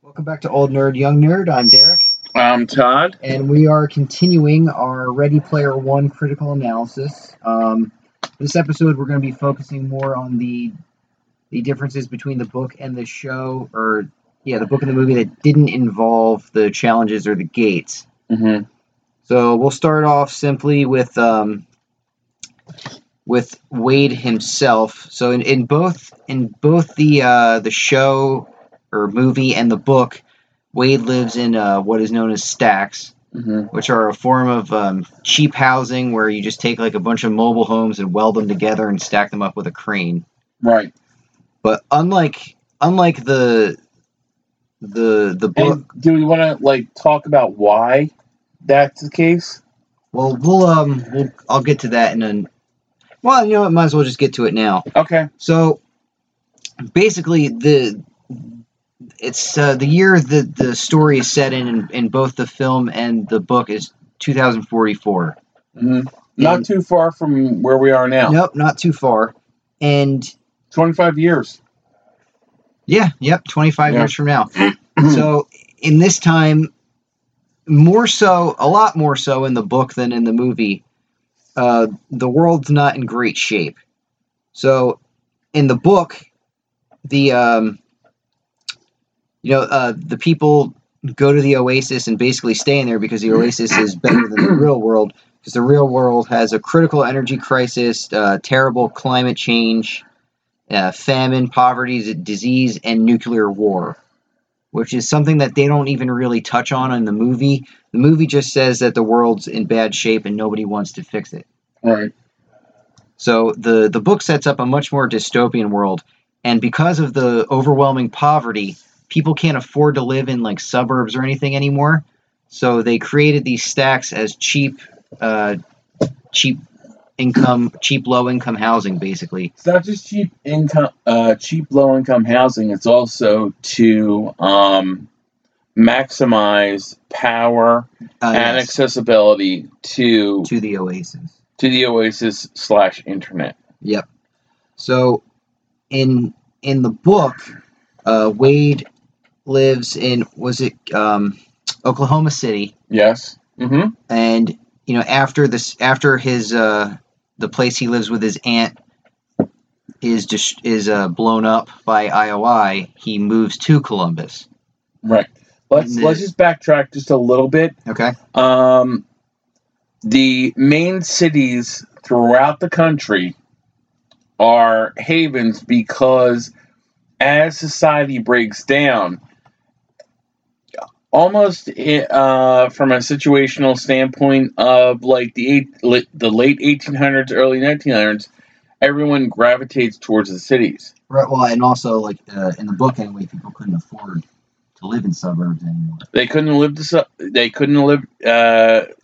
Welcome back to Old Nerd, Young Nerd. I'm Derek. I'm Todd. And we are continuing our Ready Player One critical analysis. This episode, we're going to be focusing more on the differences between the book and the show, or the book and the movie that didn't involve the challenges or the gates. Mm-hmm. So we'll start off simply with Wade himself. So in both the show or movie and the book, Wade lives in what is known as stacks, mm-hmm. which are a form of cheap housing where you just take like a bunch of mobile homes and weld them together and stack them up with a crane. Right. But unlike the book, and do we want to talk about why that's the case? Well, I'll get to that in a. Well, you know what? Might as well just get to it now. Okay. So, basically, it's the year that the story is set in both the film and the book is 2044. Mm-hmm. Not too far from where we are now. Nope, not too far. And 25 years. Yeah. Yep. 25 years from now. So, in this time, a lot more so in the book than in the movie. The world's not in great shape. So, in the book, the people go to the Oasis and basically stay in there because the Oasis is better than the real world, because the real world has a critical energy crisis, terrible climate change, famine, poverty, disease, and nuclear war, which is something that they don't even really touch on in the movie. The movie just says that the world's in bad shape and nobody wants to fix it. Right. So the book sets up a much more dystopian world, and because of the overwhelming poverty, people can't afford to live in suburbs or anything anymore. So they created these stacks as cheap low-income housing, basically. It's not just cheap low-income housing. It's also to maximize power and accessibility to the Oasis. To the Oasis / internet. Yep. So, in the book, Wade lives in Oklahoma City? Yes. Mm-hmm. And the place he lives with his aunt is blown up by IOI, he moves to Columbus. Right. Let's just backtrack just a little bit. Okay. The main cities throughout the country are havens because as society breaks down, almost from a situational standpoint of the late 1800s, early 1900s, everyone gravitates towards the cities. Right. Well, and also in the book anyway, people couldn't afford to live in suburbs anymore. They couldn't live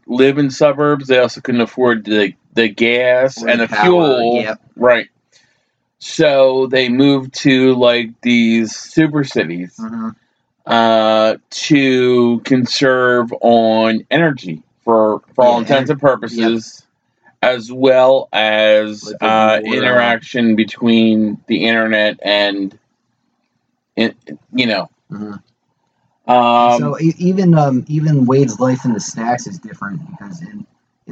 live in suburbs. They also couldn't afford the gas and the fuel. Yep. Right. So they moved to these super cities. Mm-hmm. To conserve on energy for all intents and purposes, as well as interaction between the internet and Mm-hmm. So even Wade's life in the stacks is different because in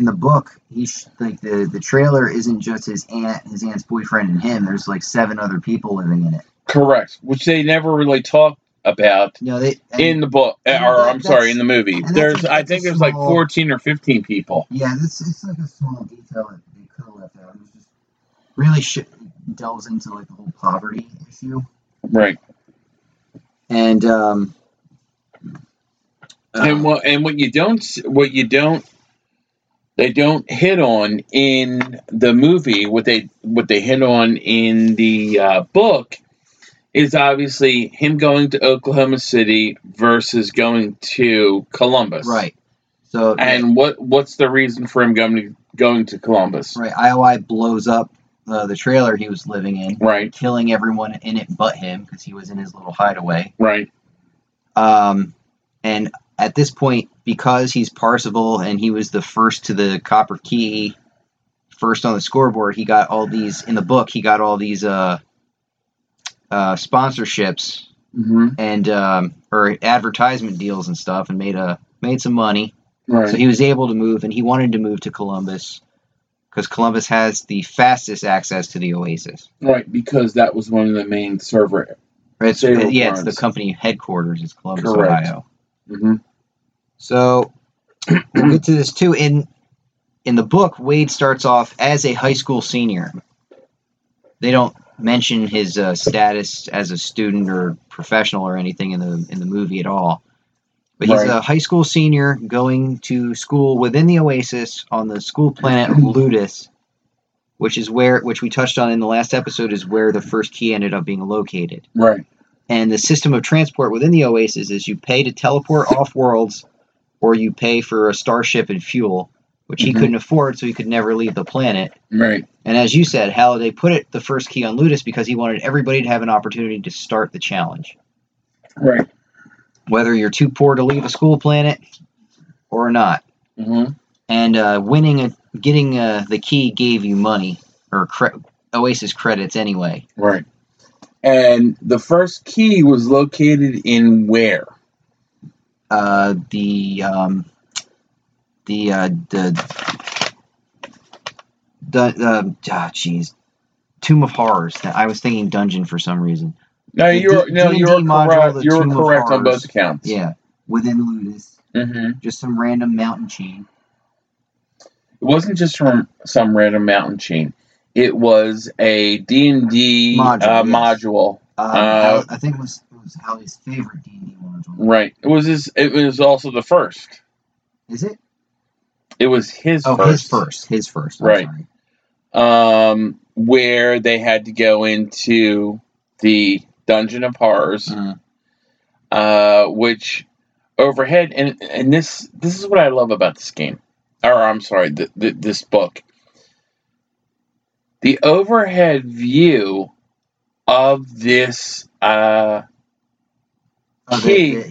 the book he's the trailer isn't just his aunt's boyfriend and him. There's 7 other people living in it. Correct, which they never really talked about in the book, in the movie. There's 14 or 15 people. Yeah, it's a small detail that they could have left out. It just really delves into the whole poverty issue. Right. And they don't hit on in the movie what they hit on in the book is obviously him going to Oklahoma City versus going to Columbus. Right. So what's the reason for him going to Columbus? Right. IOI blows up the trailer he was living in. Right. Killing everyone in it but him because he was in his little hideaway. Right. And at this point, because he's Parzival and he was the first to the copper key, first on the scoreboard, he got all these sponsorships and or advertisement deals and stuff, and made some money. Right. So he was able to move, and he wanted to move to Columbus because Columbus has the fastest access to the Oasis. Right, because that was one of the main server. It's, yeah, it's the company headquarters is Columbus, Ohio. Mm-hmm. So we'll get to this too. In the book, Wade starts off as a high school senior. They don't mention his status as a student or professional or anything in the movie at all. But he's a high school senior going to school within the Oasis on the school planet Ludus, which is where, which we touched on in the last episode, is where the first key ended up being located. Right. And the system of transport within the Oasis is you pay to teleport off worlds, or you pay for a starship and fuel, which he couldn't afford, so he could never leave the planet. Right. And as you said, Halliday put it the first key on Ludus because he wanted everybody to have an opportunity to start the challenge. Right. Whether you're too poor to leave a school planet or not. Mm-hmm. And getting the key gave you money, or Oasis credits anyway. Right. And the first key was located in where? Tomb of Horrors. I was thinking dungeon for some reason. No, you're correct on both accounts. Yeah, within Ludus. Mm-hmm. Just some random mountain chain. It wasn't just from some random mountain chain. It was a D&D module. I think it was Hallie's favorite D&D module. Right. It was also the first. Is it? It was his first. His first. Right. Sorry. Where they had to go into the Dungeon of Horrors, which overhead, and this is what I love about this game. Or I'm sorry, this book. The overhead view of this key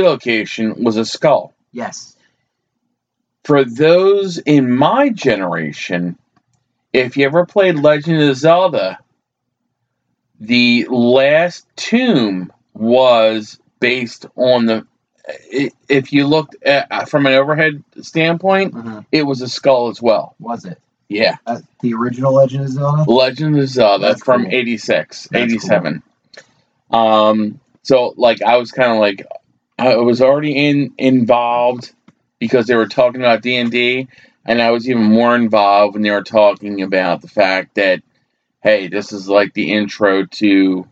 location was a skull. Yes. For those in my generation, if you ever played Legend of Zelda, the last tomb was based on if you looked at, from an overhead standpoint, it was a skull as well. Was it? Yeah. The original Legend of Zelda? Legend of Zelda. That's from 86, 87. Cool. So, I was kind of I was already involved because they were talking about D&D, and I was even more involved when they were talking about the fact that, hey, this is the intro to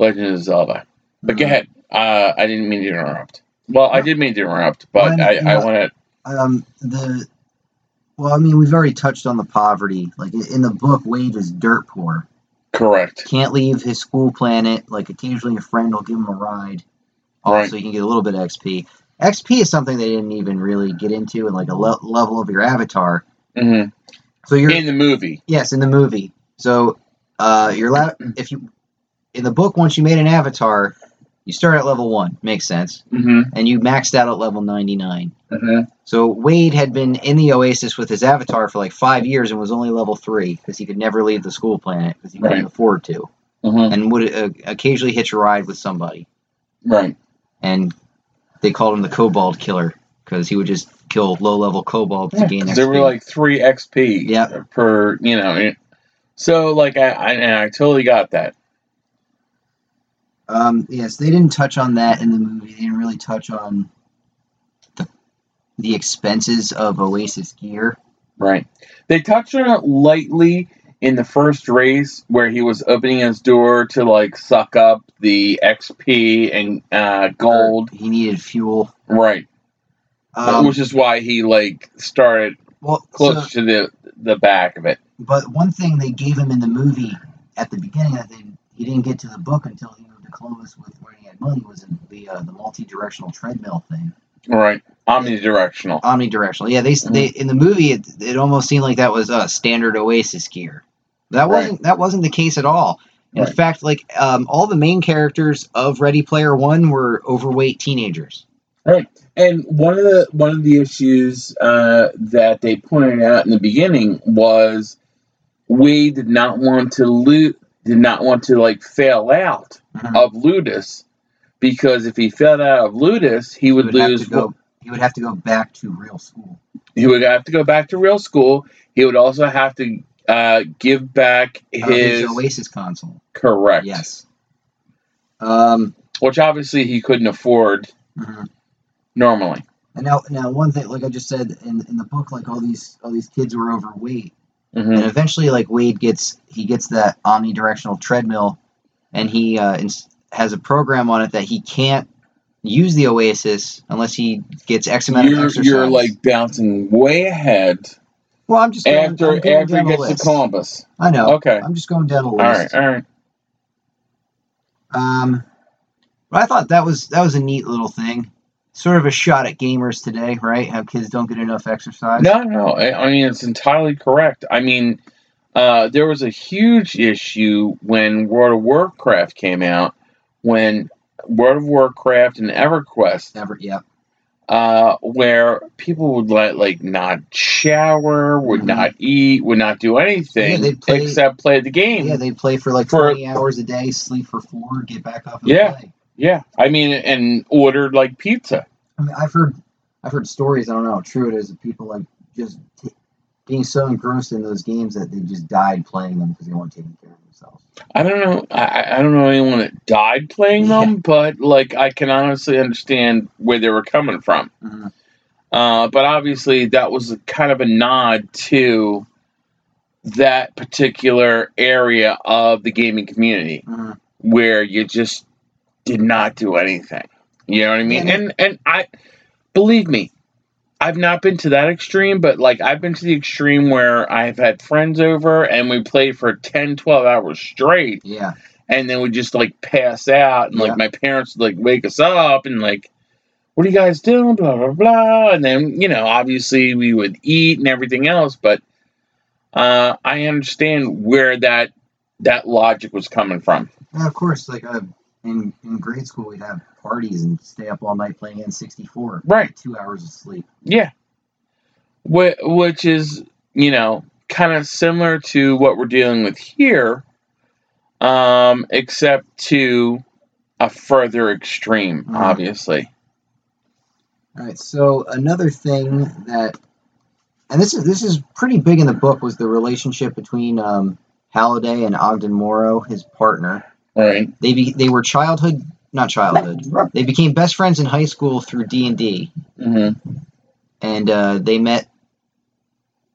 Legend of Zelda. But go ahead. I didn't mean to interrupt. Well, I did mean to interrupt, but I want to... we've already touched on the poverty. In the book, Wade is dirt poor. Correct. Can't leave his school planet. Occasionally a friend will give him a ride. Also, you can get a little bit of XP. XP is something they didn't even really get into in, a level of your avatar. Mm-hmm. So you're in the movie. Yes, in the movie. So, in the book, once you made an avatar, you start at level 1. Makes sense. Mm-hmm. And you maxed out at level 99. Mm-hmm. So Wade had been in the Oasis with his avatar for 5 years and was only level 3 because he could never leave the school planet because he couldn't afford to. Mm-hmm. And would occasionally hitch a ride with somebody. Right. And they called him the Kobold Killer because he would just kill low-level kobolds to gain XP. There were 3 XP per, So, I totally got that. Yes, they didn't touch on that in the movie. They didn't really touch on the expenses of Oasis gear. Right. They touched on it lightly in the first race where he was opening his door to, suck up the XP and gold. He needed fuel. Right. Which is why he, started close to the back of it. But one thing they gave him in the movie at the beginning that he didn't get to the book until he Columbus with where he had money was in the multi-directional treadmill thing. Right. Omnidirectional. Yeah, they in the movie it almost seemed like that was standard Oasis gear. That wasn't the case at all. In fact, all the main characters of Ready Player One were overweight teenagers. Right. And one of the issues that they pointed out in the beginning was we did not want to fail out of Ludus because if he fell out of Ludus, he would lose. He would have to go back to real school. He would have to go back to real school. He would also have to give back his Oasis console. Correct. Yes. Which obviously he couldn't afford normally. And now one thing, like I just said in the book, like all these kids were overweight, and eventually, like Wade gets that omnidirectional treadmill, and he has a program on it that he can't use the Oasis unless he gets X amount of exercise. You're like bouncing way ahead. Well, I'm just going, after he gets to Columbus. I know. Okay. I'm just going down the list. All right. But I thought that was a neat little thing. Sort of a shot at gamers today, right? How kids don't get enough exercise. No. I mean, it's entirely correct. I mean, there was a huge issue when World of Warcraft came out, when World of Warcraft and EverQuest, where people would not shower, would not eat, would not do anything except play the game. Yeah, they'd play for 20 hours a day, sleep for 4, get back up and play. Yeah, I mean, and ordered pizza. I mean, I've heard stories, I don't know how true it is, of people just being so engrossed in those games that they just died playing them because they weren't taking care of themselves. I don't know. I don't know anyone that died playing them, but I can honestly understand where they were coming from. But obviously, that was kind of a nod to that particular area of the gaming community where you just did not do anything. You know what I mean? And I believe me, I've not been to that extreme, but I've been to the extreme where I've had friends over and we played for 10, 12 hours straight. Yeah. And then we just pass out and my parents would wake us up and what are you guys doing? Blah, blah, blah. And then, obviously we would eat and everything else. But I understand where that logic was coming from. Well, of course, in grade school, we'd have parties and stay up all night playing N64. Right. 2 hours of sleep. Yeah. Which is, kind of similar to what we're dealing with here, except to a further extreme, obviously. All right. So another thing that, and this is pretty big in the book, was the relationship between Halliday and Ogden Morrow, his partner. Right. They became best friends in high school through D&D. And they met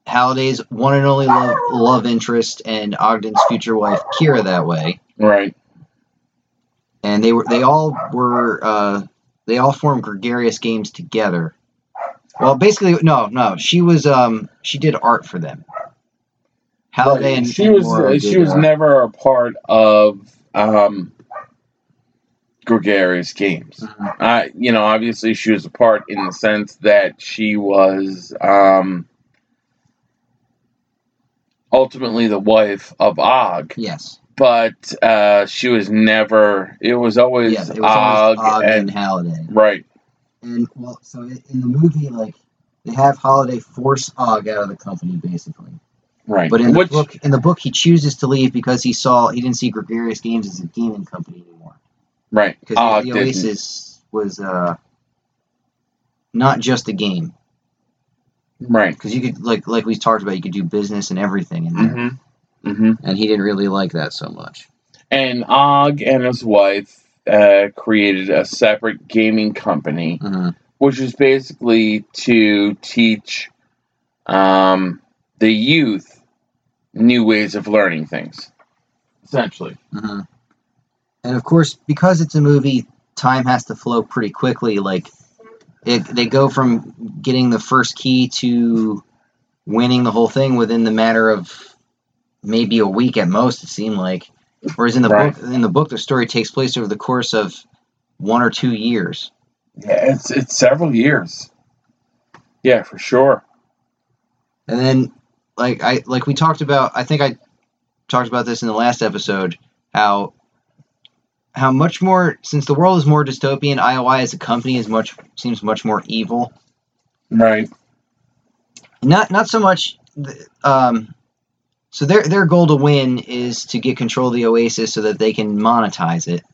Halliday's one and only love interest and Ogden's future wife Kira that way. Right. And they all formed Gregarious Games together. Well, basically no, she was she did art for them. Halliday and she was never a part of Gregarious Games. Obviously she was a part in the sense that she was ultimately the wife of Og. Yes. But she was never. It was always Og and Halliday. Right. And well, so in the movie, they have Halliday force Og out of the company, basically. Right, but in the book, he chooses to leave because he didn't see Gregarious Games as a gaming company anymore. Right, because the Oasis was not just a game. Right, because you could like we talked about, you could do business and everything in there, and he didn't really like that so much. And Og and his wife created a separate gaming company, which is basically to teach the youth new ways of learning things, essentially. And of course, because it's a movie, time has to flow pretty quickly. They go from getting the first key to winning the whole thing within the matter of maybe a week at most, it seemed like. Whereas in the book, the story takes place over the course of 1 or 2 years. Yeah, it's several years. Yeah, for sure. And then, I talked about this in the last episode, how much more, since the world is more dystopian, IOI as a company seems much more evil. Right. Not so much. So their goal to win is to get control of the Oasis so that they can monetize it.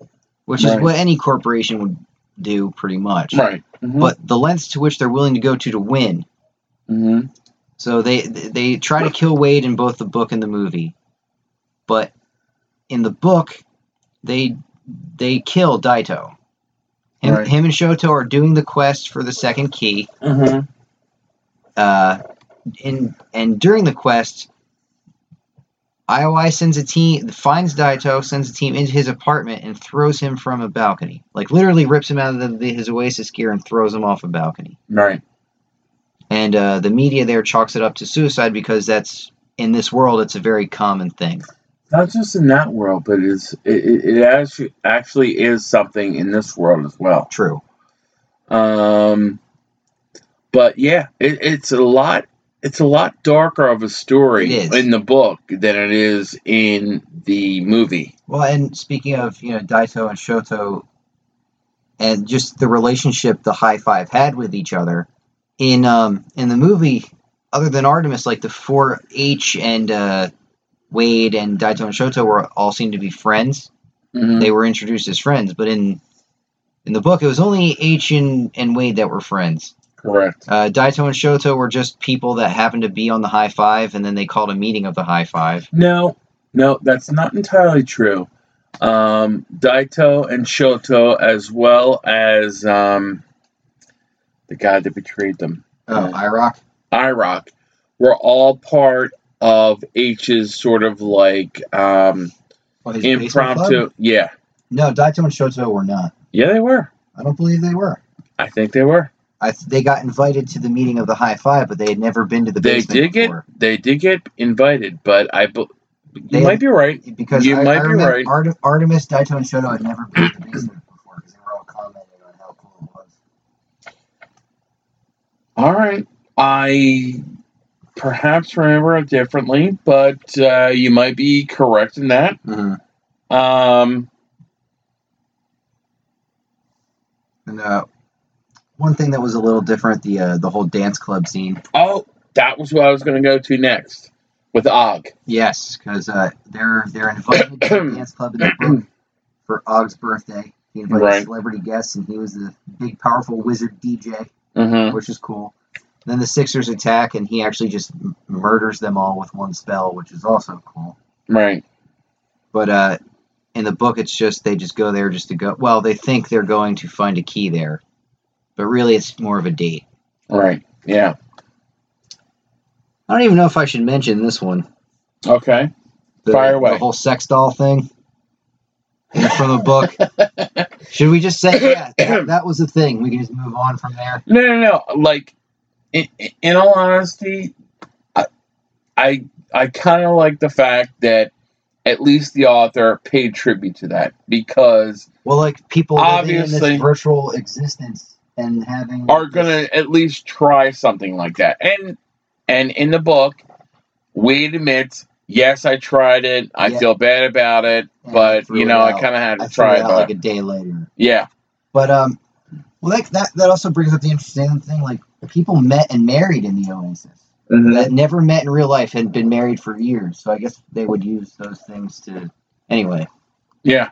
which is what any corporation would do pretty much. Right. Mm-hmm. But the lengths to which they're willing to go to win. Mm-hmm. So they try to kill Wade in both the book and the movie. But in the book, they kill Daito. Him and Shoto are doing the quest for the second key. Mm-hmm. And during the quest, IOI finds Daito, sends a team into his apartment, and throws him from a balcony. Like, literally rips him out of his Oasis gear and throws him off a balcony. Right. And the media there chalks it up to suicide because that's, in this world, it's a very common thing. Not just in that world, but it actually is something in this world as well. True. But yeah, it's a lot. It's a lot darker of a story in the book than it is in the movie. Well, and speaking of, Daito and Shoto and just the relationship the High Five had with each other, in the movie, other than Artemis, like the 4H and Wade and Daito and Shoto all seemed to be friends. Mm-hmm. They were introduced as friends, but in the book, it was only Aech and Wade that were friends. Correct. Daito and Shoto were just people that happened to be on the High Five, and then they called a meeting of the High Five. No, that's not entirely true. Daito and Shoto, as well as the guy that betrayed them. i-R0k were all part of Aech's sort of like impromptu. Yeah. No, Daito and Shoto were not. Yeah, they were. I don't believe they were. I think they were. They got invited to the meeting of the High Five, but they had never been to the basement before. They did get invited, but might be right. Because I remember Artemis, Daito, and Shoto had never been to the basement before because they were all commenting on how cool it was. All right. I perhaps remember it differently, but you might be correct in that. Mm-hmm. No. One thing that was a little different, the whole dance club scene. Oh, that was what I was going to go to next with Og. Yes, because they're invited to the dance club in the book for Og's birthday. He invited celebrity guests, and he was the big, powerful wizard DJ, which is cool. And then the Sixers attack, and he actually just murders them all with one spell, which is also cool. Right. But in the book, it's just they just go there just to go. Well, they think they're going to find a key there. But really, it's more of a date. Right, yeah. I don't even know if I should mention this one. Okay. Fire away. The whole sex doll thing from the book. Should we just say, that was the thing. We can just move on from there. No. Like, in all honesty, I kind of like the fact that at least the author paid tribute to that. Because... Well, like, people obviously living in this virtual existence... and having are going to at least try something like that. And in the book, Wade admits, yes, I tried it. I feel bad about it, and but I kind of had to try it. Like a day later. Yeah. But that also brings up the interesting thing. Like, people met and married in the Oasis that never met in real life, had been married for years. So I guess they would use those things to anyway. Yeah,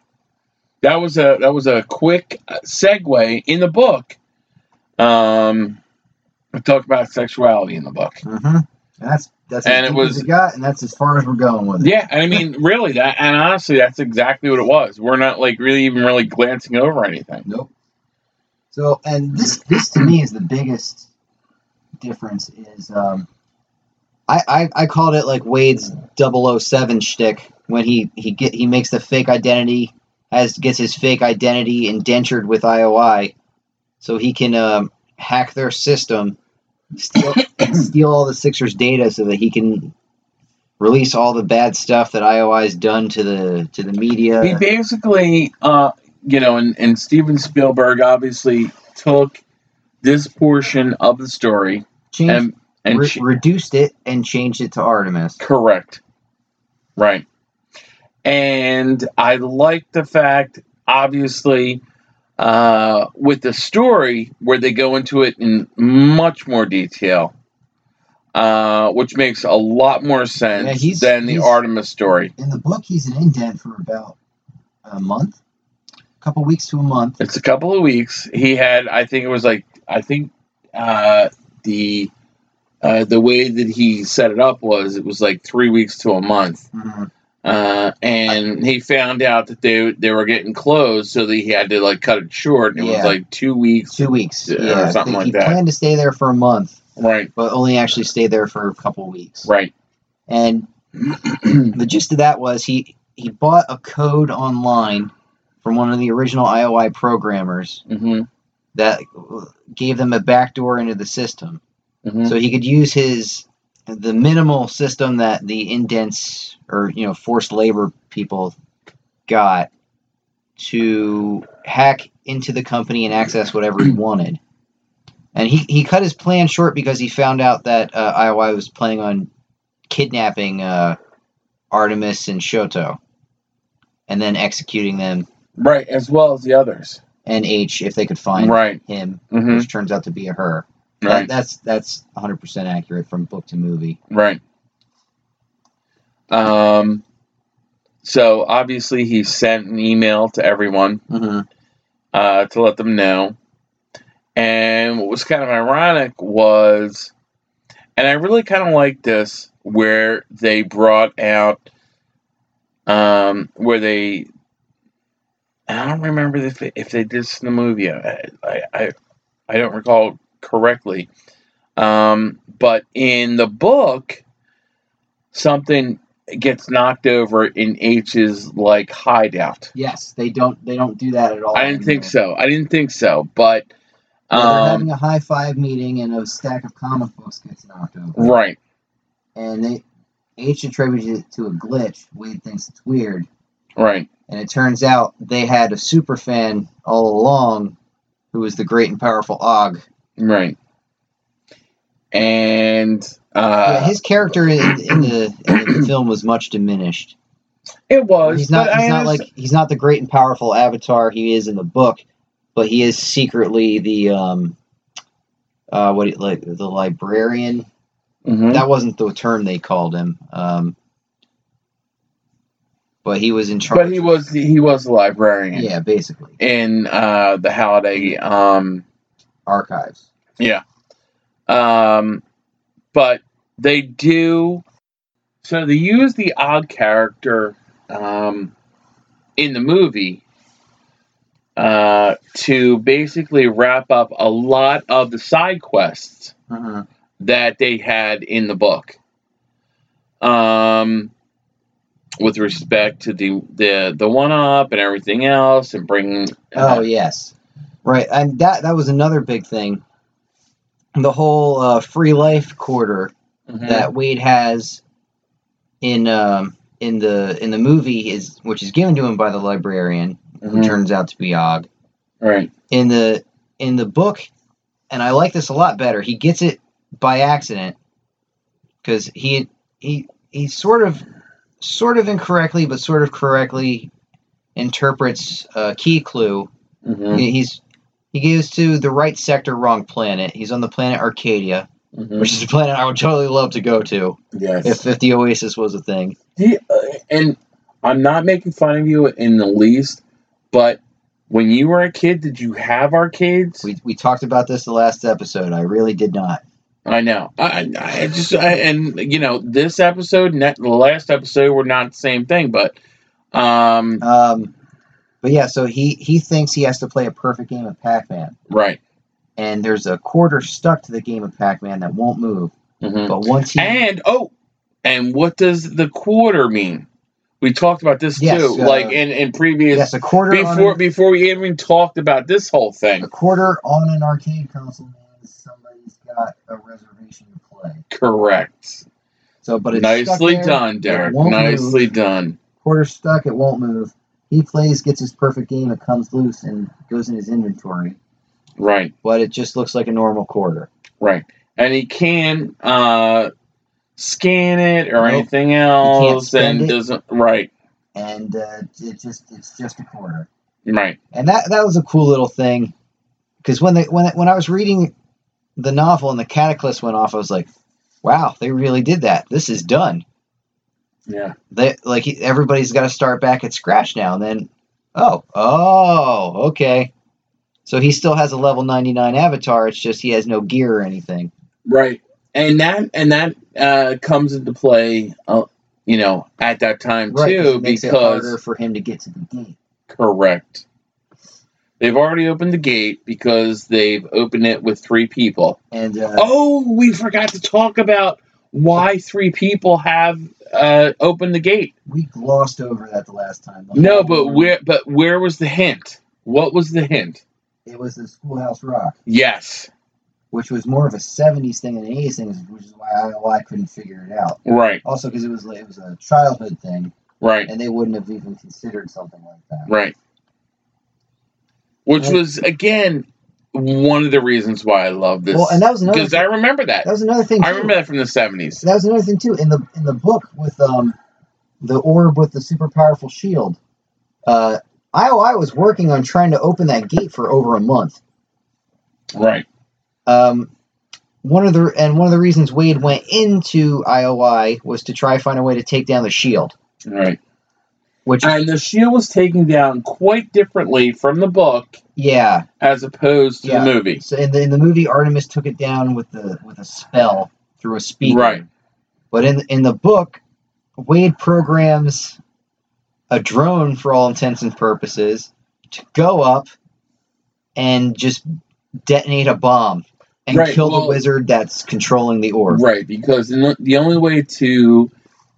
that was a quick segue in the book. We talked about sexuality in the book. Mm-hmm. That's and it was got, and that's as far as we're going with it. Yeah, and I mean, really, that and honestly, that's exactly what it was. We're not like really glancing over anything. Nope. So, and this to me is the biggest difference. Is I called it like Wade's 007 shtick when he makes the fake identity, gets his fake identity indentured with IOI. So he can hack their system, steal all the Sixers' data, so that he can release all the bad stuff that IOI's done to the media. He basically, and Steven Spielberg obviously took this portion of the story, reduced it, and changed it to Artemis. Correct. Right. And I like the fact, obviously. With the story where they go into it in much more detail, which makes a lot more sense than the Artemis story. In the book, he's an indent for about a month. couple weeks to a month. It's a couple of weeks. He had, the way that he set it up was it was like 3 weeks to a month. Mm-hmm. And he found out that they were getting closed, so that he had to like cut it short. And it was like 2 weeks. 2 weeks. Or something like that. He planned to stay there for a month. Right. But only actually stayed there for a couple of weeks. Right. And the gist of that was he bought a code online from one of the original IOI programmers that gave them a backdoor into the system. Mm-hmm. So he could use the minimal system that the indents or forced labor people got to hack into the company and access whatever he wanted. And he cut his plan short because he found out that IOI was planning on kidnapping Artemis and Shoto and then executing them. Right, as well as the others. And Aech, if they could find him, which turns out to be a her. Right. That's 100% accurate from book to movie. Right. So obviously he sent an email to everyone to let them know. And what was kind of ironic was, and I really kind of like this, where they brought out, I don't remember if they did this in the movie. I don't recall correctly, but in the book, something gets knocked over in Aech's like hideout. Yes, they don't do that at all. I didn't think so. But they're having a high five meeting, and a stack of comic books gets knocked over. Right, and Aech attributes it to a glitch. Wade thinks it's weird. Right, and it turns out they had a super fan all along, who was the great and powerful Og. Right, and his character in the film was much diminished. It was. He's not the great and powerful avatar he is in the book, but he is secretly the the librarian. Mm-hmm. That wasn't the term they called him. But he was in charge. But he was the librarian. Yeah, basically in the Halliday archives. Yeah. But they do... So they use the Og character in the movie to basically wrap up a lot of the side quests that they had in the book. With respect to the one-up and everything else and bringing... oh, yes. Right, and that was another big thing. The whole free life quarter that Wade has in the movie which is given to him by the librarian, who turns out to be Og. Right. In the book, and I like this a lot better. He gets it by accident because he sort of incorrectly, but sort of correctly interprets a key clue. Mm-hmm. He goes to the right sector, wrong planet. He's on the planet Arcadia, which is a planet I would totally love to go to. Yes. If the Oasis was a thing. And I'm not making fun of you in the least, but when you were a kid, did you have arcades? We talked about this the last episode. I really did not. I know. This episode and the last episode were not the same thing, but... But yeah, so he thinks he has to play a perfect game of Pac-Man. Right. And there's a quarter stuck to the game of Pac-Man that won't move. Mm-hmm. But once he... And what does the quarter mean? We talked about this too, in previous... Yes, a quarter before we even talked about this whole thing. A quarter on an arcade console means somebody's got a reservation to play. Correct. So, but it's nicely done, Derek. Nicely done. Quarter stuck, it won't move. He plays, gets his perfect game, it comes loose, and goes in his inventory. Right. But it just looks like a normal quarter. Right. And he can scan it or anything else. He can't spend it. Doesn't, right. And it's just a quarter. Right. And that was a cool little thing. Because when I was reading the novel and the cataclysm went off, I was like, wow, they really did that. This is done. Yeah, everybody's got to start back at scratch now, and then Oh, okay. So he still has a level 99 avatar. It's just he has no gear or anything. Right, and that comes into play, at that time too, it makes because it harder for him to get to the gate. Correct. They've already opened the gate because they've opened it with three people. And we forgot to talk about why three people have opened the gate. We glossed over that the last time. No, but where was the hint? What was the hint? It was the Schoolhouse Rock. Yes. Which was more of a 70s thing than an 80s thing, which is why I couldn't figure it out. Right. Also because it was a childhood thing. Right. And they wouldn't have even considered something like that. Right. Which was, again, one of the reasons why I love this. Well, and that was another because I remember that. That was another thing, too. I remember that from the 70s. That was another thing, too. In the book with the orb with the super powerful shield, IOI was working on trying to open that gate for over a month. Right. One of the reasons Wade went into IOI was to try to find a way to take down the shield. Right. And the shield was taken down quite differently from the book. Yeah. As opposed to the movie. So in the movie, Artemis took it down with a spell through a speaker. Right. But in the book, Wade programs a drone for all intents and purposes to go up and just detonate a bomb and kill the wizard that's controlling the orb. Right, because the only way to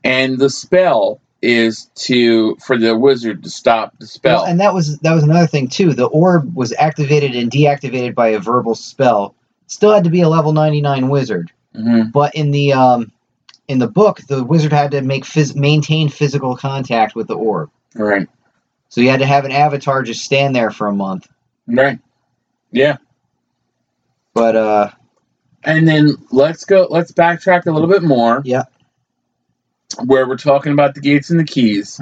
end the spell is for the wizard to stop the spell. Well, and that was another thing too. The orb was activated and deactivated by a verbal spell. Still had to be a level 99 wizard. Mm-hmm. But in the book, the wizard had to make maintain physical contact with the orb. Right. So you had to have an avatar just stand there for a month. Right. Yeah. But and then let's backtrack a little bit more. Yeah. Where we're talking about the gates and the keys,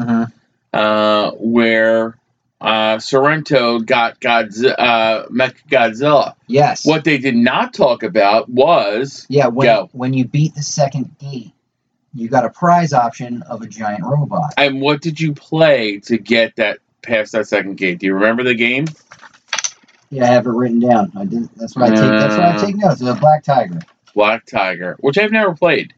where Sorrento got Mechagodzilla. Yes. What they did not talk about was when you beat the second gate, you got a prize option of a giant robot. And what did you play to get that past that second gate? Do you remember the game? Yeah, I have it written down. I did. That's what I take notes. The Black Tiger. Black Tiger, which I've never played.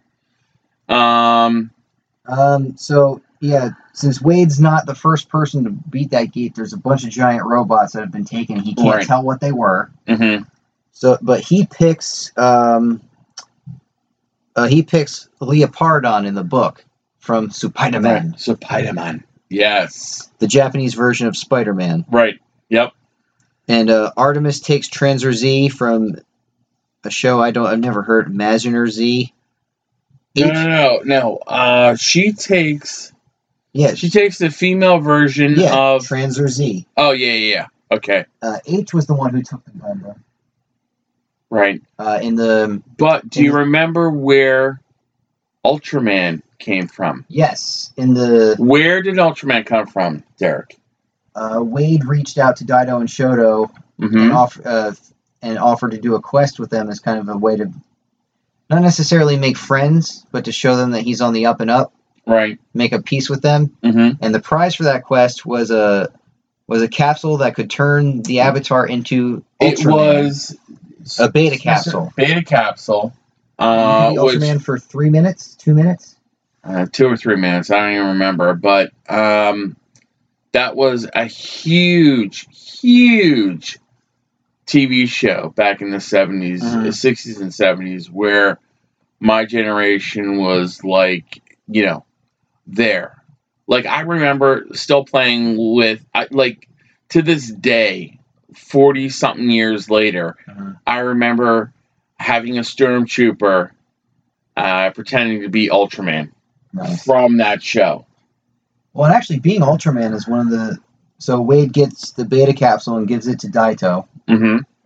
Since Wade's not the first person to beat that gate, there's a bunch of giant robots that have been taken. He can't tell what they were. Mm-hmm. So, but he picks Leopardon in the book from Spider-Man. Spider-Man. Yes. The Japanese version of Spider-Man. Right. Yep. And Artemis takes Transer Z from a show I've never heard, Maziner Z. No. She takes the female version of Transer Z. Oh yeah. Okay. Aech was the one who took the Gundam. Right. Do you remember where Ultraman came from? Yes. Where did Ultraman come from, Derek? Wade reached out to Daito and Shoto and offered to do a quest with them as kind of a way to not necessarily make friends, but to show them that he's on the up and up. Right. Make a peace with them. Mm-hmm. And the prize for that quest was a capsule that could turn the avatar into Ultraman. It was a beta capsule. Ultraman for 3 minutes, 2 minutes? 2 or 3 minutes. I don't even remember. But that was a huge, huge TV show back in the 70s, 60s and 70s, where my generation was there. Like, I remember still playing with, to this day, 40-something years later, I remember having a Stormtrooper pretending to be Ultraman from that show. Well, and actually, being Ultraman is one of the... So Wade gets the beta capsule and gives it to Daito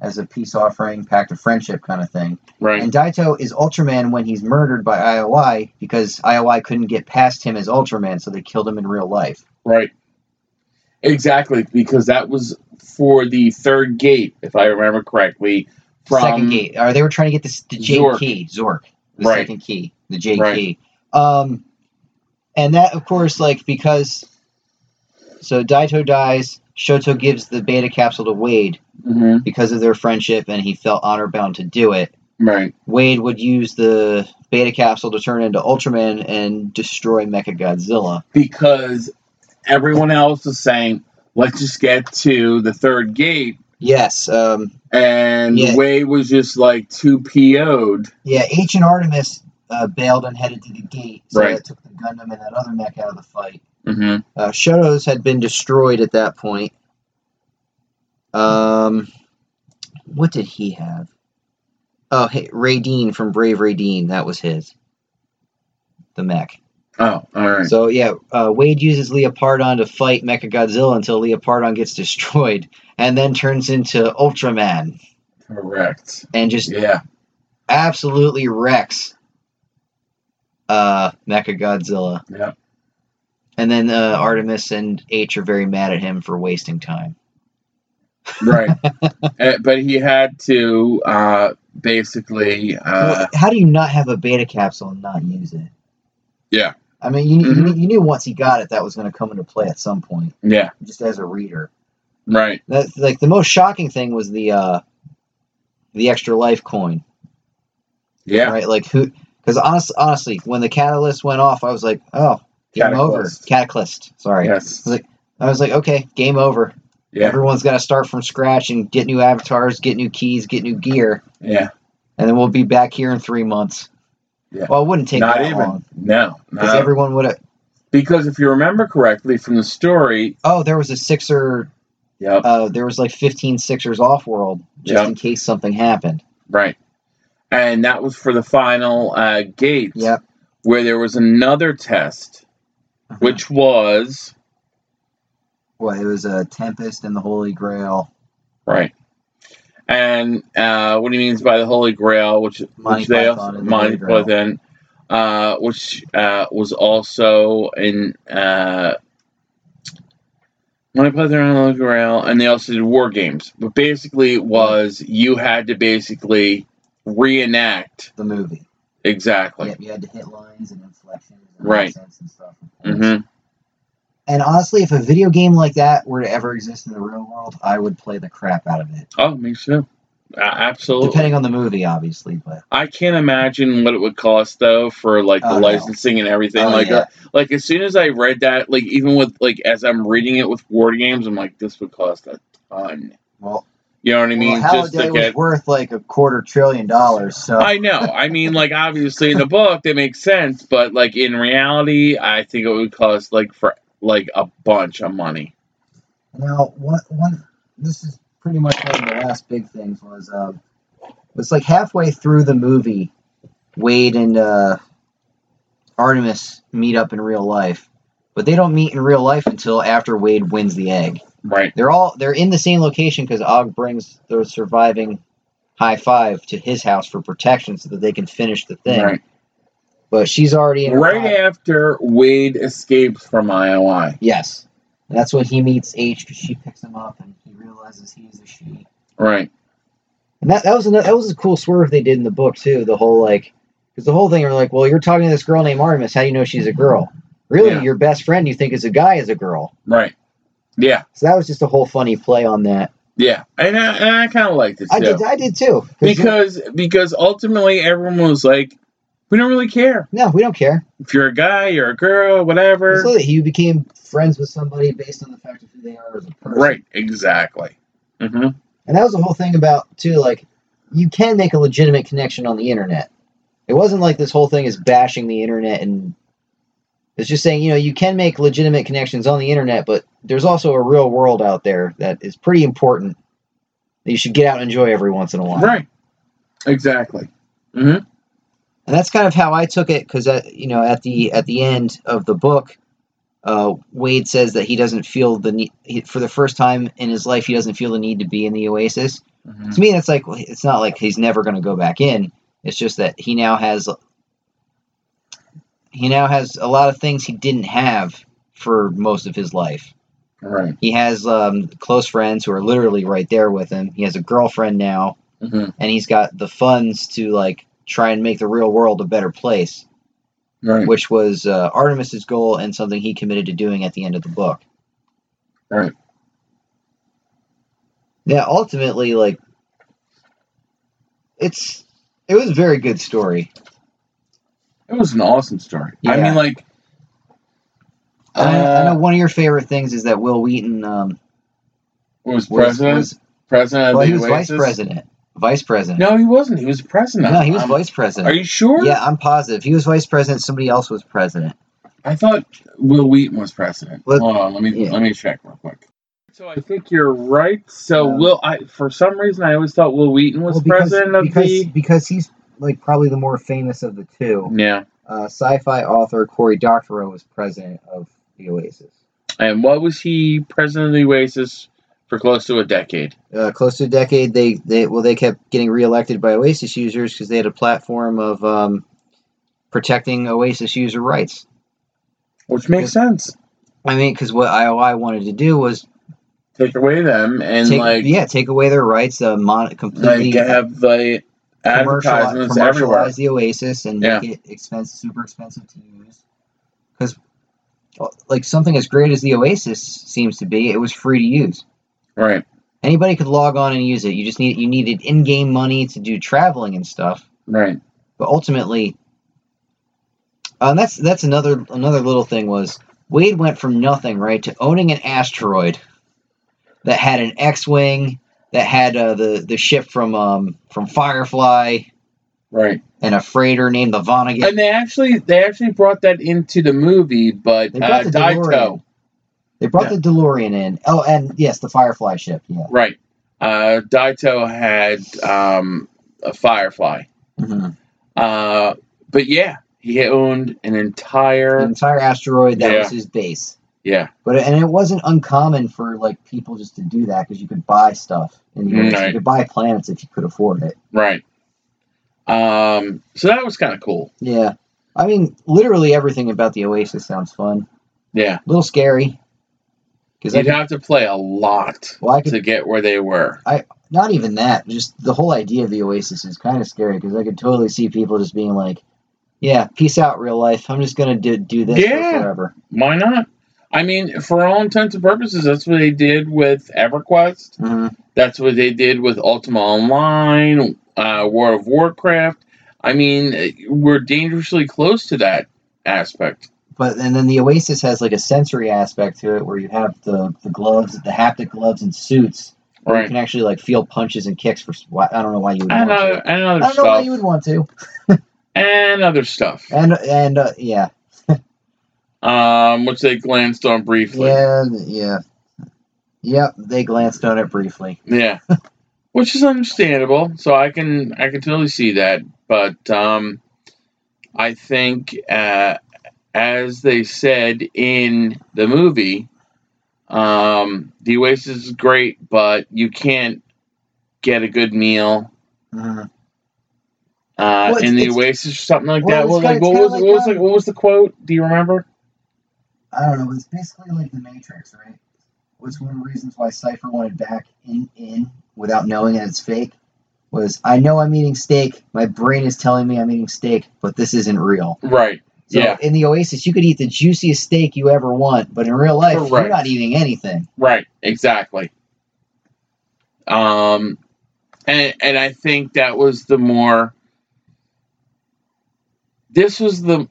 as a peace offering, pact of friendship kind of thing. Right. And Daito is Ultraman when he's murdered by IOI because IOI couldn't get past him as Ultraman, so they killed him in real life. Right. Exactly, because that was for the third gate, if I remember correctly. Second gate. Or they were trying to get the J Zork. Key. Zork. The second key. The J key. And that, of course, because... So Daito dies. Shoto gives the beta capsule to Wade because of their friendship, and he felt honor-bound to do it. Right. Wade would use the beta capsule to turn into Ultraman and destroy Mechagodzilla. Because everyone else was saying, let's just get to the third gate. Yes. Wade was just like too PO'd. Yeah, Aech and Artemis bailed and headed to the gate. So that took the Gundam and that other mech out of the fight. Shoto's had been destroyed at that point. What did he have? Oh, hey, Raideen from Brave Raideen. That was his. The mech. Oh, all right. So, yeah, Wade uses Leopardon to fight Mechagodzilla until Leopardon gets destroyed and then turns into Ultraman. Correct. And just absolutely wrecks Mechagodzilla. Yeah. And then Artemis and Aech are very mad at him for wasting time. Right. But he had to basically... how do you not have a beta capsule and not use it? Yeah. I mean, you knew once he got it that was going to come into play at some point. Yeah. Just as a reader. Right. That's, like, the most shocking thing was the extra life coin. Yeah. Right? Like, who? Because honestly, when the catalyst went off, I was like, oh... Game over. Cataclysm. Sorry. Yes. I was like, okay, game over. Yeah. Everyone's got to start from scratch and get new avatars, get new keys, get new gear. Yeah. And then we'll be back here in 3 months. Yeah. Well, it wouldn't take that long. No. Because everyone would have... Because if you remember correctly from the story... Oh, there was a sixer... Yep. There was like 15 sixers off-world just in case something happened. Right. And that was for the final gate. Yep. Where there was another test... Which was... Well, it was a Tempest and the Holy Grail. Right. And what he means by the Holy Grail, which they also... Monty Python. Which was also in... Monty Python and the Holy Grail, and they also did War Games. But basically it was you had to basically reenact... The movie. Exactly. Yep, you had to hit lines and inflections. Right. And stuff. And honestly, if a video game like that were to ever exist in the real world, I would play the crap out of it. Oh, me too. Absolutely. Depending on the movie, obviously, but I can't imagine what it would cost though for like the licensing and everything that. Like as soon as I read that, like even with like as I'm reading it with War Games, I'm like, this would cost a ton. Well. You know what I mean? Halliday was worth like $250 billion. So I know. I mean, like obviously in the book that makes sense, but like in reality, I think it would cost like a bunch of money. Now, this is pretty much one of the last big things was it's like halfway through the movie, Wade and Artemis meet up in real life, but they don't meet in real life until after Wade wins the egg. Right. They're in the same location because Og brings the surviving High Five to his house for protection so that they can finish the thing. Right. But she's already in after Wade escapes from IOI. Yes. That's when he meets Aech because she picks him up and he realizes he's a she. Right. And that was a cool swerve they did in the book too, the whole like because the whole thing are like, well, you're talking to this girl named Artemis, how do you know she's a girl? Really, your best friend you think is a guy is a girl. Right. Yeah. So that was just a whole funny play on that. Yeah. And I kind of liked it, too. I did, too. Because ultimately everyone was like, we don't really care. No, we don't care. If you're a guy, you're a girl, whatever. So you became friends with somebody based on the fact of who they are as a person. Right. Exactly. Mm-hmm. And that was the whole thing about, too, like, you can make a legitimate connection on the internet. It wasn't like this whole thing is bashing the internet and... It's just saying, you know, you can make legitimate connections on the internet, but there's also a real world out there that is pretty important that you should get out and enjoy every once in a while. Right. Exactly. Mm-hmm. And that's kind of how I took it because, you know, at the end of the book, Wade says that he doesn't feel the need, for the first time in his life, he doesn't feel the need to be in the Oasis. Mm-hmm. To me, that's like, it's not like he's never going to go back in. It's just that he now has... He now has a lot of things he didn't have for most of his life. Right. He has close friends who are literally right there with him. He has a girlfriend now, and he's got the funds to like try and make the real world a better place, right. Which was Artemis's goal and something he committed to doing at the end of the book. All right. Yeah, ultimately, like, it was a very good story. It was an awesome story. Yeah. I mean, like... I know one of your favorite things is that Will Wheaton... was president? Was president of the Oasis? Well, he was vice president. Vice president. No, he wasn't. He was president. No, he was vice president. Are you sure? Yeah, I'm positive. He was vice president. Somebody else was president. I thought Will Wheaton was president. Hold on, let me check real quick. So I think you're right. So for some reason I always thought Will Wheaton was president because he's like probably the more famous of the two. Yeah. Sci-fi author Cory Doctorow was president of the Oasis. And what was he president of the Oasis for? Close to a decade. They kept getting reelected by Oasis users because they had a platform of protecting Oasis user rights. Which makes sense. I mean, because what IOI wanted to do was take away their rights. Completely have the advertisements everywhere. Commercialize the Oasis and make it super expensive to use. Because, like, something as great as the Oasis seems to be, it was free to use. Right. Anybody could log on and use it. You needed in-game money to do traveling and stuff. Right. But ultimately, that's another little thing was Wade went from nothing to owning an asteroid that had an X-wing, that had the ship from Firefly, right, and a freighter named the Vonnegut. And they actually brought that into the movie, but Daito. They brought the DeLorean in. Oh, and yes, the Firefly ship. Yeah. Right. Daito had a Firefly. Mm-hmm. But yeah, he owned an entire asteroid that was his base. Yeah. And it wasn't uncommon for like people just to do that because you could buy stuff and you could buy planets if you could afford it. Right. So that was kind of cool. Yeah. I mean, literally everything about the Oasis sounds fun. Yeah. A little scary. You'd have to play a lot to get where they were. Not even that. Just the whole idea of the Oasis is kind of scary because I could totally see people just being like, yeah, peace out, real life. I'm just going to do this for forever. Why not? I mean, for all intents and purposes, that's what they did with EverQuest. Mm-hmm. That's what they did with Ultima Online, World of Warcraft. I mean, we're dangerously close to that aspect. And then the Oasis has like a sensory aspect to it where you have the gloves, the haptic gloves and suits. Where you can actually like feel punches and kicks. I don't know why you would want to. Why you would want to. And other stuff. And yeah. Which they glanced on briefly. Yeah. Yep, they glanced on it briefly. Yeah. Which is understandable, so I can totally see that. But I think as they said in the movie, the Oasis is great, but you can't get a good meal in the Oasis or something like that. What was the quote? Do you remember? I don't know. It's basically like The Matrix, right? What's one of the reasons why Cypher wanted back in without knowing that it's fake was, I know I'm eating steak. My brain is telling me I'm eating steak, but this isn't real. Right. So in the Oasis, you could eat the juiciest steak you ever want, but in real life, you're not eating anything. Right, exactly. And I think that was the more... This was the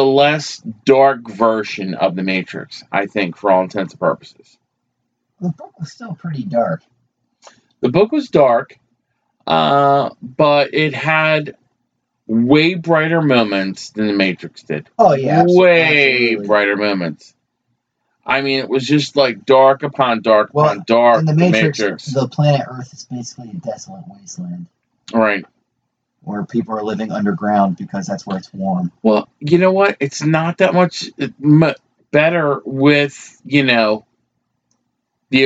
less dark version of The Matrix, I think, for all intents and purposes. The book was still pretty dark. The book was dark, but it had... way brighter moments than The Matrix did. Oh, yeah. Absolutely. Brighter moments. I mean, it was just like dark upon dark upon dark. In the Matrix, the planet Earth is basically a desolate wasteland. Right. Where people are living underground because that's where it's warm. Well, you know what? It's not that much better with, the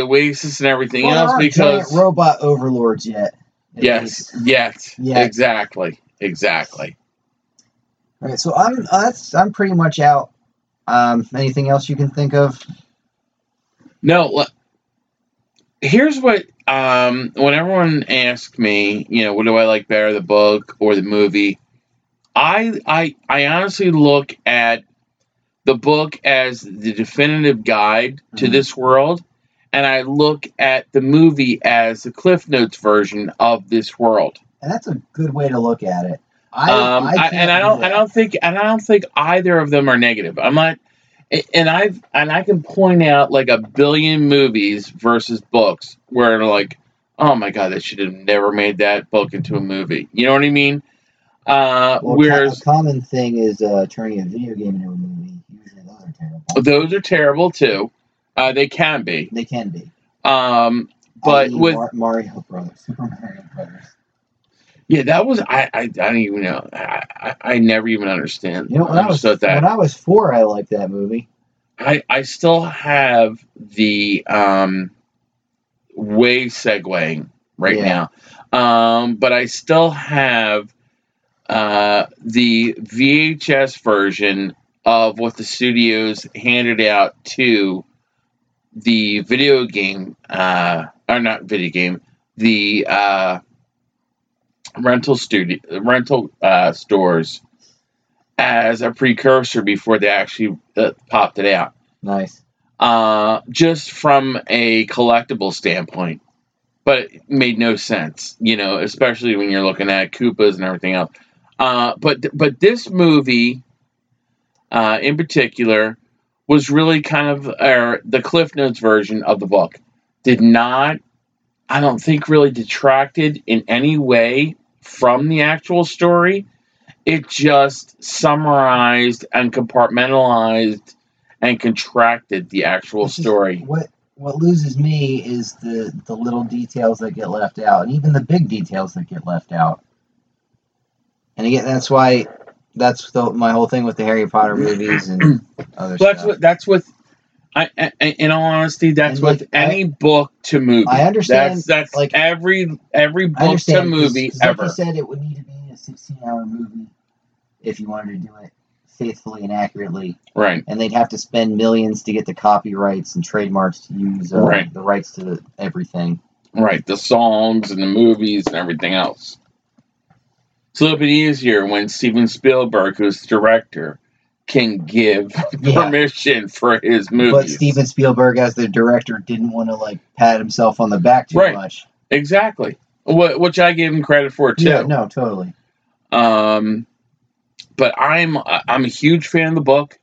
Oasis and everything else because... Giant robot overlords yet. Yes, exactly. Exactly. All right, so I'm pretty much out. Anything else you can think of? No. Here's what when everyone asks me, what do I like better, the book or the movie? I honestly look at the book as the definitive guide to this world, and I look at the movie as the Cliff Notes version of this world. And that's a good way to look at it. I don't think either of them are negative. I'm not, and I can point out like a billion movies versus books where like, oh my God, they should have never made that book into a movie. You know what I mean? Whereas a common thing is turning a video game into a movie. Usually, those are terrible. Those are terrible too. They can be. They can be. But with Mario Brothers, Super Mario Brothers. Yeah, that was I don't even know. I never even understand. You know, when I was 4, I liked that movie. I still have the way segueing right now, but I still have the VHS version of what the studios handed out to the video game, the rental stores as a precursor before they actually popped it out. Nice. Just from a collectible standpoint, but it made no sense, you know, especially when you're looking at Koopas and everything else. But this movie, in particular, was really kind of the Cliff Notes version of the book. Did not, I don't think, really detracted in any way from the actual story. It just summarized and compartmentalized and contracted the actual story. What loses me is the little details that get left out, and even the big details that get left out. And again, that's why my whole thing with the Harry Potter movies and other stuff. In all honesty, book to movie. I understand. That's like every book to movie ever. Like you said, it would need to be a 16-hour movie if you wanted to do it faithfully and accurately. Right. And they'd have to spend millions to get the copyrights and trademarks to use the rights to everything. Right. The songs and the movies and everything else. It's a little bit easier when Steven Spielberg, who's the director, can give permission for his movies. But Steven Spielberg, as the director, didn't want to like pat himself on the back too much. Exactly. Which I gave him credit for too. Yeah, no, totally. But I'm a huge fan of the book.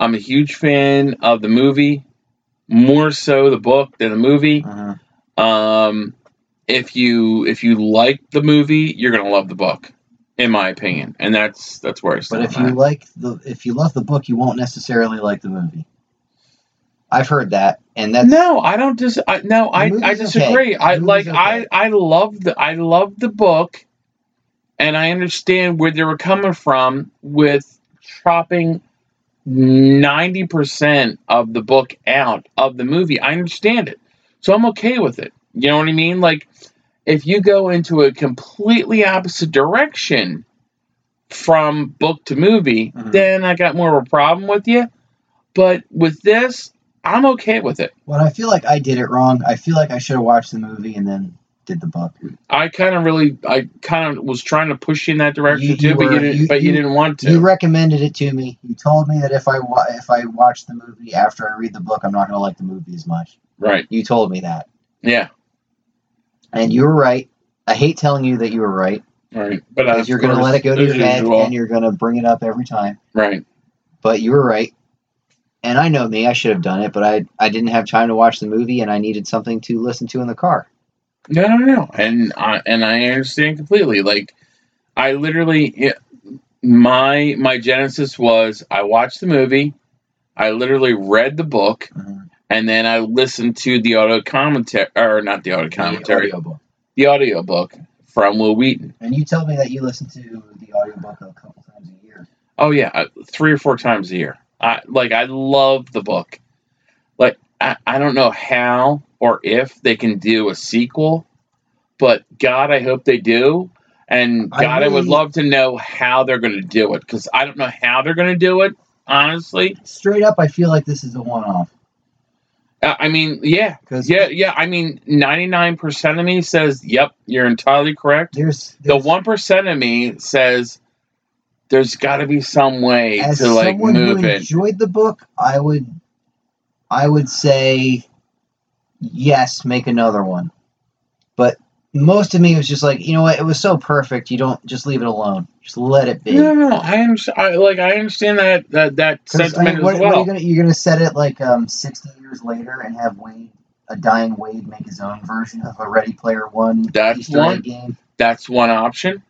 I'm a huge fan of the movie. More so the book than the movie. Uh-huh. If you like the movie, you're gonna love the book, in my opinion, and that's where I stand. But if you love the book, you won't necessarily like the movie. I've heard that, and that's no, I don't dis. I disagree. Okay. I love the book, and I understand where they were coming from with chopping 90% of the book out of the movie. I understand it, so I'm okay with it. You know what I mean? Like, if you go into a completely opposite direction from book to movie, then I got more of a problem with you. But with this, I'm okay with it. Well, I feel like I did it wrong. I feel like I should have watched the movie and then did the book. I kind of was trying to push you in that direction you didn't want to. You recommended it to me. You told me that if I watch the movie after I read the book, I'm not going to like the movie as much. Right. You told me that. Yeah. And you were right. I hate telling you that you were right. Right. But because you're going to let it go to your head and you're going to bring it up every time. Right. But you were right. And I know me. I should have done it, but I didn't have time to watch the movie and I needed something to listen to in the car. No. And I understand completely. Like, I literally... My genesis was I watched the movie. I literally read the book. Mm-hmm. And then I listened to the the audiobook from Will Wheaton. And you tell me that you listen to the audiobook a couple times a year. Oh, yeah. 3 or 4 times a year. I love the book. Like, I don't know how or if they can do a sequel, but God, I hope they do. And God, I would love to know how they're going to do it, because I don't know how they're going to do it, honestly. Straight up, I feel like this is a one-off. I mean, yeah. I mean, 99% of me says, "Yep, you're entirely correct." The 1% of me says, "There's got to be some way to like move it." As someone who enjoyed the book, I would say yes, make another one. But most of me was just like, you know what, it was so perfect, you don't just leave it alone. Just let it be. No, I understand that sentiment as well. You're going to set it like 60 years later and have a dying Wade make his own version of a Ready Player One game? That's one option.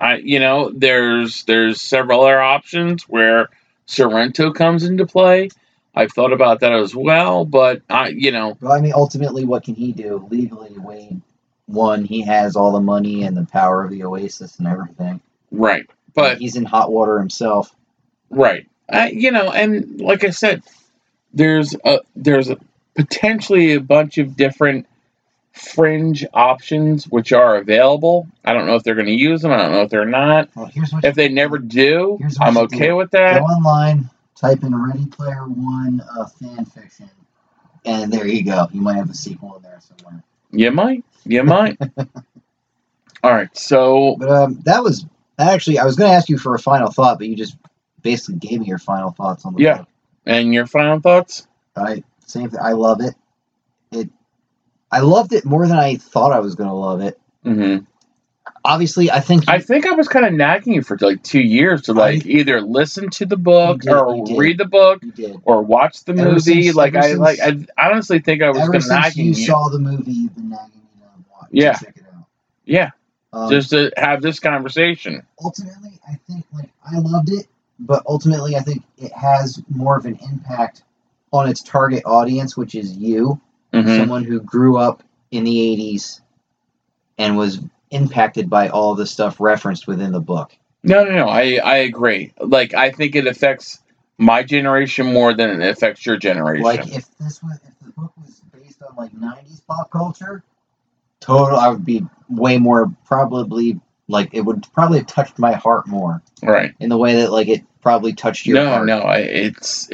Yeah. There's several other options where Sorrento comes into play. I've thought about that as well, but ultimately, what can he do legally? Wade won. He has all the money and the power of the Oasis and everything. Right, but he's in hot water himself. Right, and like I said, there's potentially a bunch of different fringe options which are available. I don't know if they're going to use them. I don't know if they're not. Well, if they never do, I'm okay with that. Go online. Type in Ready Player One fan fiction, and there you go. You might have a sequel in there somewhere. You might. All right, so... But that was... Actually, I was going to ask you for a final thought, but you just basically gave me your final thoughts on the book. And your final thoughts? Same thing. I love it. I loved it more than I thought I was going to love it. Mm-hmm. Obviously, I think I was kind of nagging you for 2 years to either listen to the book or read the book or watch the movie. I honestly think I was kind of nagging you. Saw the movie, you've been nagging me to watch. Yeah, check it out. Yeah, just to have this conversation. Ultimately, I think I loved it, but ultimately, I think it has more of an impact on its target audience, which is you, mm-hmm. someone who grew up in the '80s and was impacted by all the stuff referenced within the book. No. I agree. I think it affects my generation more than it affects your generation. If the book was based on 90s pop culture, I would be way more it would probably have touched my heart more. Right. In the way that it probably touched your heart. No. It's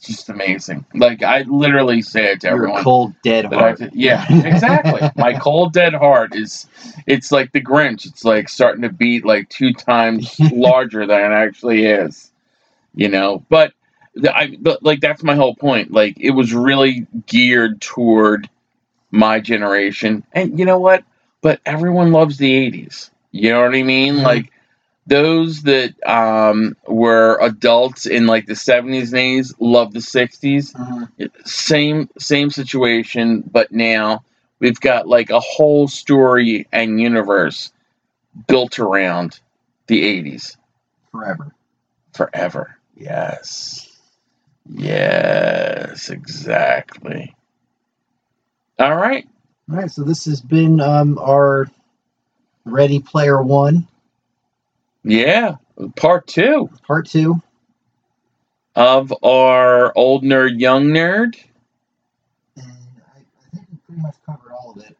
just amazing. I literally say it to everyone. Your cold, dead heart. Yeah, exactly. My cold, dead heart it's like the Grinch. It's starting to beat 2 times larger than it actually is. But that's my whole point. It was really geared toward my generation. And you know what? But everyone loves the 80s. You know what I mean? Mm-hmm. Those that were adults in the 70s and 80s love the 60s. Mm-hmm. Same situation, but now we've got a whole story and universe built around the 80s. Forever. Yes, exactly. All right, so this has been our Ready Player One. Yeah, part 2. Part 2 of our old nerd, young nerd. And I think we pretty much covered all of it.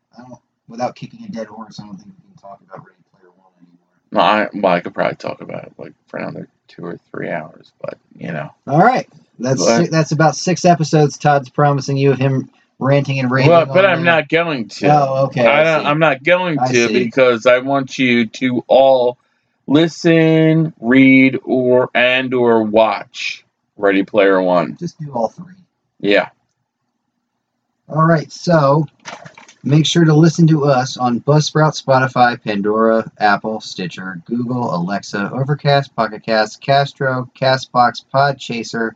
Without kicking a dead horse, I don't think we can talk about Ready Player One anymore. No, I could probably talk about it for another 2 or 3 hours, but. All right, that's about 6 episodes. Todd's promising you of him ranting and raving. Well, but I'm not going to. Oh, okay. I'm not going to because I want you to all listen, read, or watch Ready Player One. Just do all 3. Yeah. All right, so make sure to listen to us on Buzzsprout, Spotify, Pandora, Apple, Stitcher, Google, Alexa, Overcast, Pocket Cast, Castro, Castbox, Podchaser,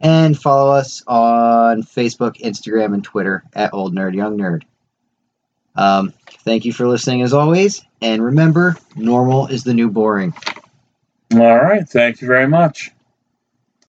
and follow us on Facebook, Instagram, and Twitter at Old Nerd, Young Nerd. Thank you for listening as always, and remember, normal is the new boring. All right, thank you very much.